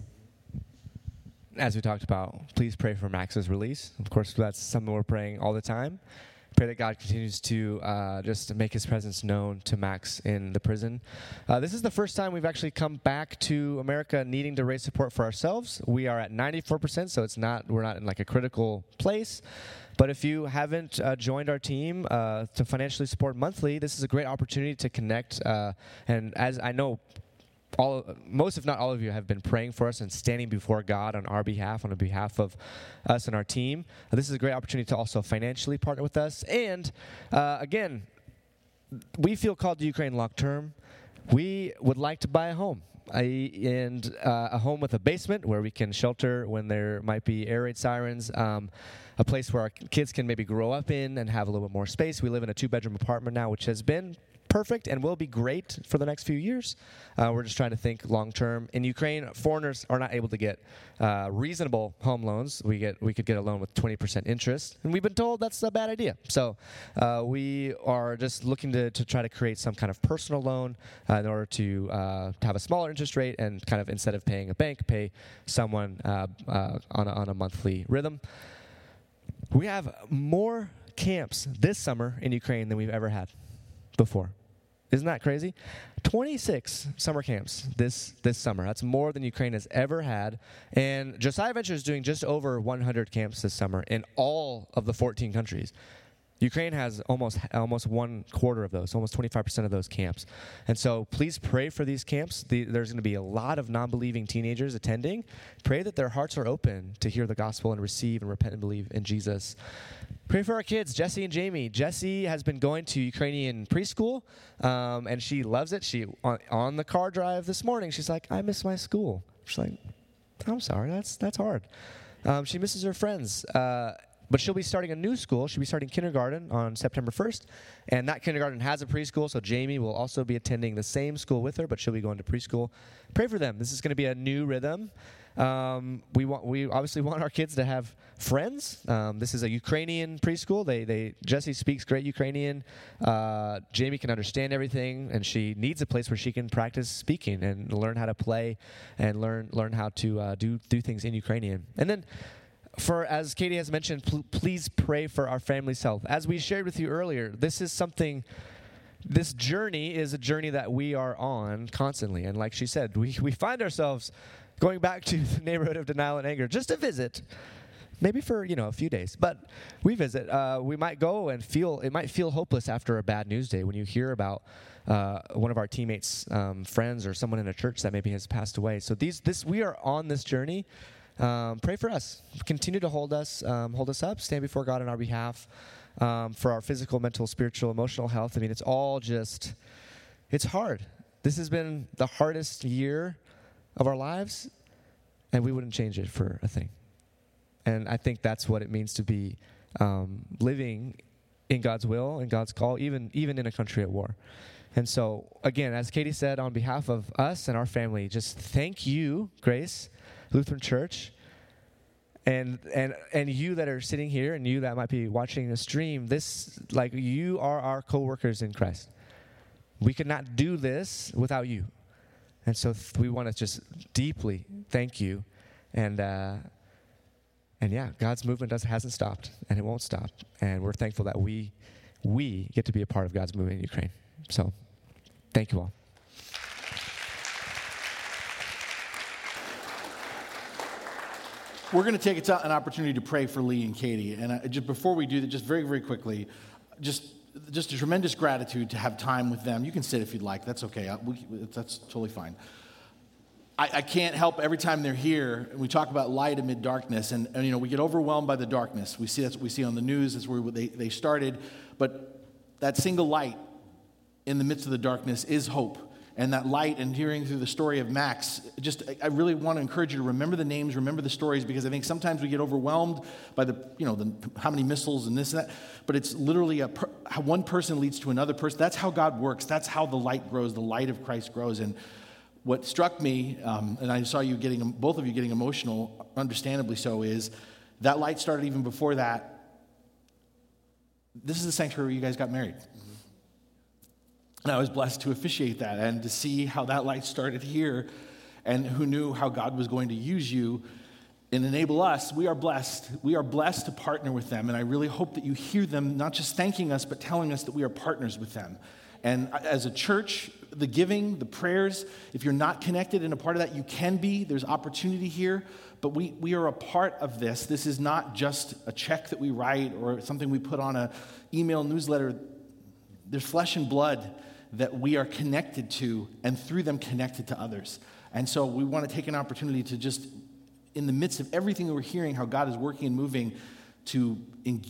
As we talked about, please pray for Max's release. Of course, that's something we're praying all the time. Pray that God continues to uh, just make his presence known to Max in the prison. Uh, this is the first time we've actually come back to America needing to raise support for ourselves. We are at ninety-four percent, so it's not we're not in like a critical place. But if you haven't uh, joined our team uh, to financially support monthly, this is a great opportunity to connect. Uh, and as I know, all most if not all of you have been praying for us and standing before God on our behalf, on the behalf of us and our team. Uh, this is a great opportunity to also financially partner with us. And uh, again, we feel called to Ukraine long term. We would like to buy a home. I, and uh, a home with a basement where we can shelter when there might be air raid sirens, um, a place where our kids can maybe grow up in and have a little bit more space. We live in a two-bedroom apartment now, which has been perfect and will be great for the next few years. Uh, we're just trying to think long-term. In Ukraine, foreigners are not able to get uh, reasonable home loans. We get we could get a loan with twenty percent interest, and we've been told that's a bad idea. So uh, we are just looking to, to try to create some kind of personal loan uh, in order to uh, have a smaller interest rate and kind of, instead of paying a bank, pay someone uh, uh, on, a, on a monthly rhythm. We have more camps this summer in Ukraine than we've ever had before. Isn't that crazy? twenty-six summer camps this this summer. That's more than Ukraine has ever had. And Josiah Venture is doing just over one hundred camps this summer in all of the fourteen countries. Ukraine has almost almost one quarter of those, almost twenty-five percent of those camps. And so please pray for these camps. The, there's going to be a lot of non-believing teenagers attending. Pray that their hearts are open to hear the gospel and receive and repent and believe in Jesus. Pray for our kids, Jesse and Jamie. Jesse has been going to Ukrainian preschool, um, and she loves it. She on, on the car drive this morning, she's like, I miss my school. She's like, I'm sorry, that's, that's hard. Um, she misses her friends. Uh But she'll be starting a new school. She'll be starting kindergarten on September first. And that kindergarten has a preschool, so Jamie will also be attending the same school with her, but she'll be going to preschool. Pray for them. This is going to be a new rhythm. Um, we want. We obviously want our kids to have friends. Um, this is a Ukrainian preschool. They, they Jesse speaks great Ukrainian. Uh, Jamie can understand everything, and she needs a place where she can practice speaking and learn how to play and learn learn how to uh, do, do things in Ukrainian. And then, for, as Katie has mentioned, pl- please pray for our family's health. As we shared with you earlier, this is something, this journey is a journey that we are on constantly. And like she said, we, we find ourselves going back to the neighborhood of denial and anger just to visit, maybe for, you know, a few days. But we visit. Uh, we might go and feel, it might feel hopeless after a bad news day when you hear about Uh, one of our teammates' um, friends or someone in a church that maybe has passed away. So these, this, we are on this journey. Um, pray for us. Continue to hold us, um, hold us up. Stand before God on our behalf um, for our physical, mental, spiritual, emotional health. I mean, it's all just, it's hard. This has been the hardest year of our lives, and we wouldn't change it for a thing. And I think that's what it means to be um, living in God's will and God's call, even even in a country at war. And so, again, as Katie said, on behalf of us and our family, just thank you, Grace Lutheran Church, and and and you that are sitting here and you that might be watching the stream. This, like, you are our co-workers in Christ. We could not do this without you. And so th- we want to just deeply thank you. And, uh, and yeah, God's movement does, hasn't stopped, and it won't stop. And we're thankful that we we get to be a part of God's movement in Ukraine. So, thank you all. We're going to take t- an opportunity to pray for Lee and Katie. And I, just before we do that, just very, very quickly, just just a tremendous gratitude to have time with them. You can sit if you'd like. That's okay. I, we, that's totally fine. I, I can't help every time they're here. We talk about light amid darkness, and, and you know we get overwhelmed by the darkness. We see that's what we see on the news. That's where they, they started. But that single light in the midst of the darkness is hope. and that light and hearing through the story of Max, just I really want to encourage you to remember the names, remember the stories, because I think sometimes we get overwhelmed by the, you know, the, how many missiles and this and that, but it's literally a per, one person leads to another person. That's how God works. That's how the light grows, the light of Christ grows. And what struck me, um, and I saw you getting, both of you getting emotional, understandably so, is that light started even before that. This is the sanctuary where you guys got married. And I was blessed to officiate that and to see how that light started here, and who knew how God was going to use you and enable us. We are blessed. We are blessed to partner with them, and I really hope that you hear them not just thanking us, but telling us that we are partners with them. And as a church, the giving, the prayers, if you're not connected and a part of that, you can be. There's opportunity here, but we, we are a part of this. This is not just a check that we write or something we put on an email newsletter. There's flesh and blood that we are connected to, and through them connected to others. And so we want to take an opportunity to just, in the midst of everything that we're hearing, how God is working and moving, to en-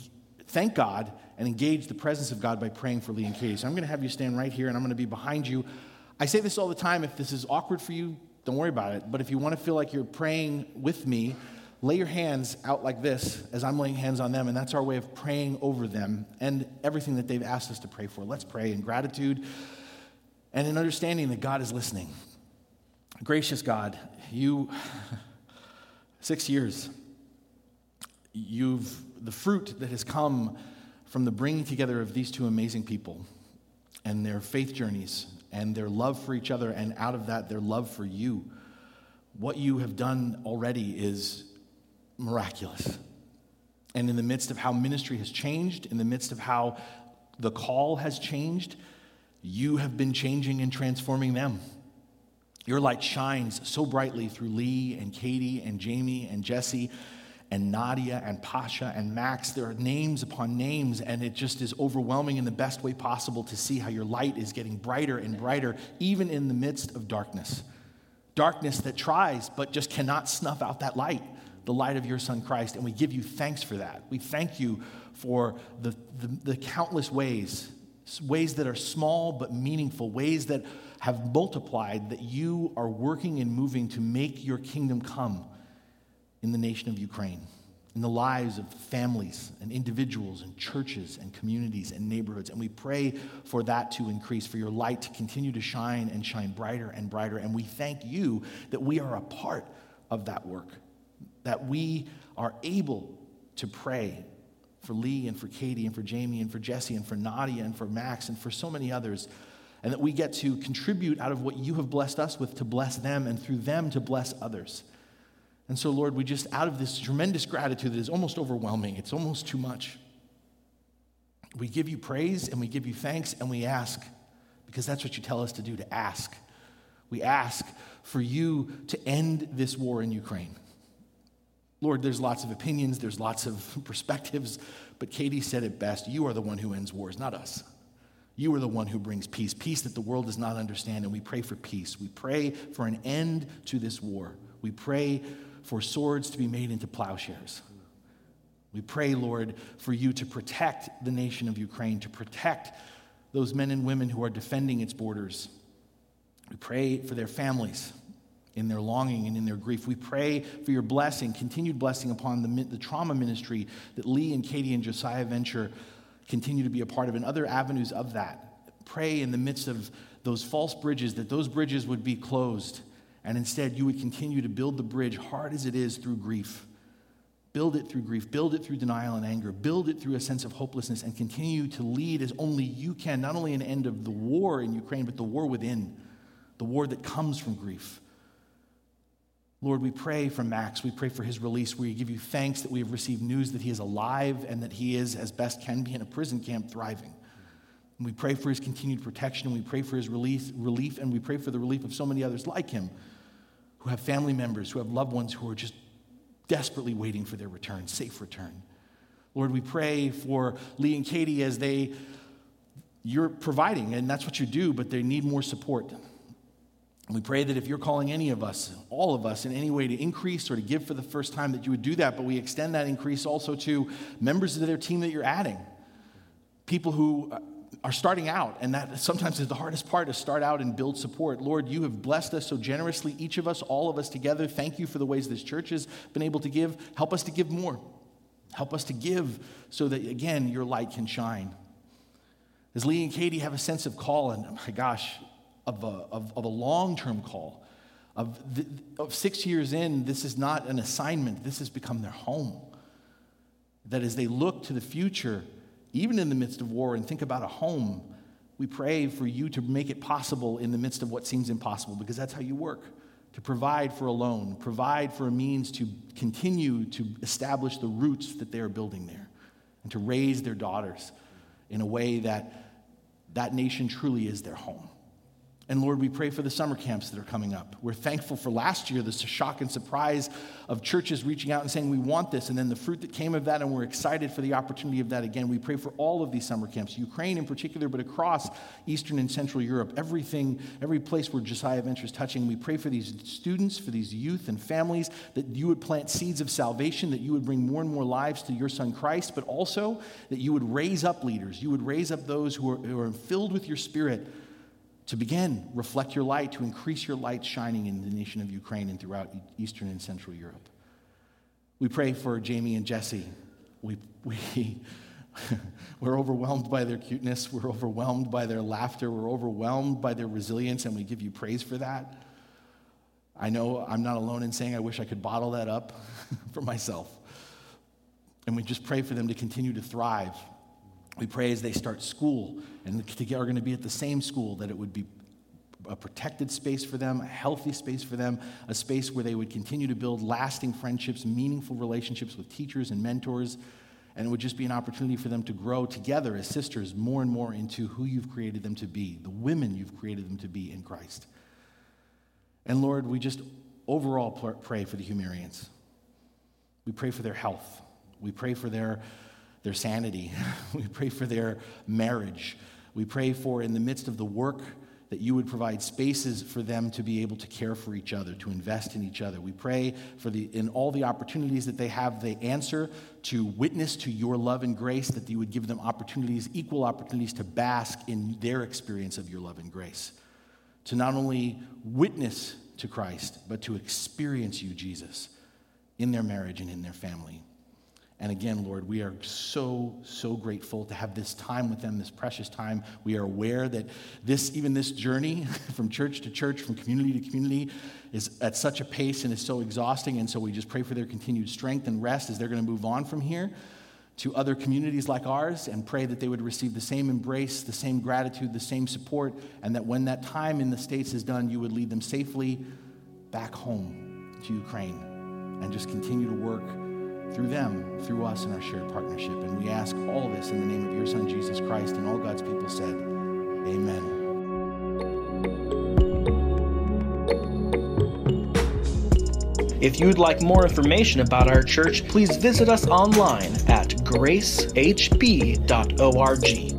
thank God and engage the presence of God by praying for Lee and Katie. So I'm going to have you stand right here, and I'm going to be behind you. I say this all the time. If this is awkward for you, don't worry about it. But if you want to feel like you're praying with me, lay your hands out like this as I'm laying hands on them, and that's our way of praying over them and everything that they've asked us to pray for. Let's pray in gratitude and in understanding that God is listening. Gracious God, you, six years, you've, the fruit that has come from the bringing together of these two amazing people and their faith journeys and their love for each other, and out of that, their love for you. What you have done already is miraculous. And in the midst of how ministry has changed, in the midst of how the call has changed, you have been changing and transforming them. Your light shines so brightly through Lee and Katie and Jamie and Jesse and Nadia and Pasha and Max. There are names upon names, and it just is overwhelming in the best way possible to see how your light is getting brighter and brighter, even in the midst of darkness. Darkness that tries but just cannot snuff out that light, the light of your Son Christ, and we give you thanks for that. We thank you for the, the, the countless ways, ways that are small but meaningful, ways that have multiplied, that you are working and moving to make your kingdom come in the nation of Ukraine, in the lives of families and individuals and churches and communities and neighborhoods. And we pray for that to increase, for your light to continue to shine and shine brighter and brighter. And we thank you that we are a part of that work, that we are able to pray for Lee and for Katie and for Jamie and for Jesse and for Nadia and for Max and for so many others, and that we get to contribute out of what you have blessed us with to bless them, and through them to bless others. And so, Lord, we just, out of this tremendous gratitude that is almost overwhelming, it's almost too much, we give you praise and we give you thanks, and we ask, because that's what you tell us to do, to ask. We ask for you to end this war in Ukraine. Lord, there's lots of opinions, there's lots of perspectives, but Katie said it best. You are the one who ends wars, not us. You are the one who brings peace, peace that the world does not understand, and we pray for peace. We pray for an end to this war. We pray for swords to be made into plowshares. We pray, Lord, for you to protect the nation of Ukraine, to protect those men and women who are defending its borders. We pray for their families in their longing and in their grief. We pray for your blessing, continued blessing upon the, the trauma ministry that Lee and Katie and Josiah Venture continue to be a part of, and other avenues of that. Pray in the midst of those false bridges that those bridges would be closed, and instead, you would continue to build the bridge, hard as it is, through grief. Build it through grief. Build it through denial and anger. Build it through a sense of hopelessness, and continue to lead as only you can, not only an end of the war in Ukraine, but the war within, the war that comes from grief. Lord, we pray for Max. We pray for his release. We give you thanks that we have received news that he is alive and that he is, as best can be, in a prison camp thriving. And we pray for his continued protection, and we pray for his release, relief, and we pray for the relief of so many others like him, who have family members, who have loved ones who are just desperately waiting for their return, safe return. Lord, we pray for Lee and Katie as they, you're providing, and that's what you do, but they need more support. And we pray that if you're calling any of us, all of us, in any way to increase or to give for the first time, that you would do that, but we extend that increase also to members of their team that you're adding, people who are starting out, and that sometimes is the hardest part, to start out and build support. Lord, you have blessed us so generously, each of us, all of us together. Thank you for the ways this church has been able to give. Help us to give more. Help us to give so that, again, your light can shine. As Lee and Katie have a sense of call, and oh my gosh, of a, of, of a long-term call, of, the, of six years in, this is not an assignment. This has become their home. That as they look to the future, even in the midst of war, and think about a home, we pray for you to make it possible in the midst of what seems impossible, because that's how you work, to provide for a loan, provide for a means to continue to establish the roots that they are building there, and to raise their daughters in a way that that nation truly is their home. And Lord, we pray for the summer camps that are coming up. We're thankful for last year, the shock and surprise of churches reaching out and saying, we want this, and then the fruit that came of that, and we're excited for the opportunity of that again. We pray for all of these summer camps, Ukraine in particular, but across Eastern and Central Europe, everything, every place where Josiah Venture is touching. We pray for these students, for these youth and families, that you would plant seeds of salvation, that you would bring more and more lives to your son Christ, but also that you would raise up leaders. You would raise up those who are, who are filled with your spirit, to begin, reflect your light, to increase your light shining in the nation of Ukraine and throughout Eastern and Central Europe. We pray for Jamie and Jesse. We, we, we're overwhelmed by their cuteness. We're overwhelmed by their laughter. We're overwhelmed by their resilience, and we give you praise for that. I know I'm not alone in saying I wish I could bottle that up for myself. And we just pray for them to continue to thrive. We pray as they start school and are going to be at the same school, that it would be a protected space for them, a healthy space for them, a space where they would continue to build lasting friendships, meaningful relationships with teachers and mentors, and it would just be an opportunity for them to grow together as sisters more and more into who you've created them to be, the women you've created them to be in Christ. And Lord, we just overall pray for the Humerians. We pray for their health. We pray for their their sanity. We pray for their marriage. We pray for, in the midst of the work, that you would provide spaces for them to be able to care for each other, to invest in each other. We pray for the in all the opportunities that they have, they answer to witness to your love and grace, that you would give them opportunities, equal opportunities, to bask in their experience of your love and grace, to not only witness to Christ, but to experience you, Jesus, in their marriage and in their family. And again, Lord, we are so, so grateful to have this time with them, this precious time. We are aware that this, even this journey from church to church, from community to community, is at such a pace and is so exhausting. And so we just pray for their continued strength and rest as they're going to move on from here to other communities like ours, and pray that they would receive the same embrace, the same gratitude, the same support, and that when that time in the States is done, you would lead them safely back home to Ukraine and just continue to work through them, through us, in our shared partnership. And we ask all this in the name of your Son, Jesus Christ, and all God's people said, amen. If you'd like more information about our church, please visit us online at grace h b dot org.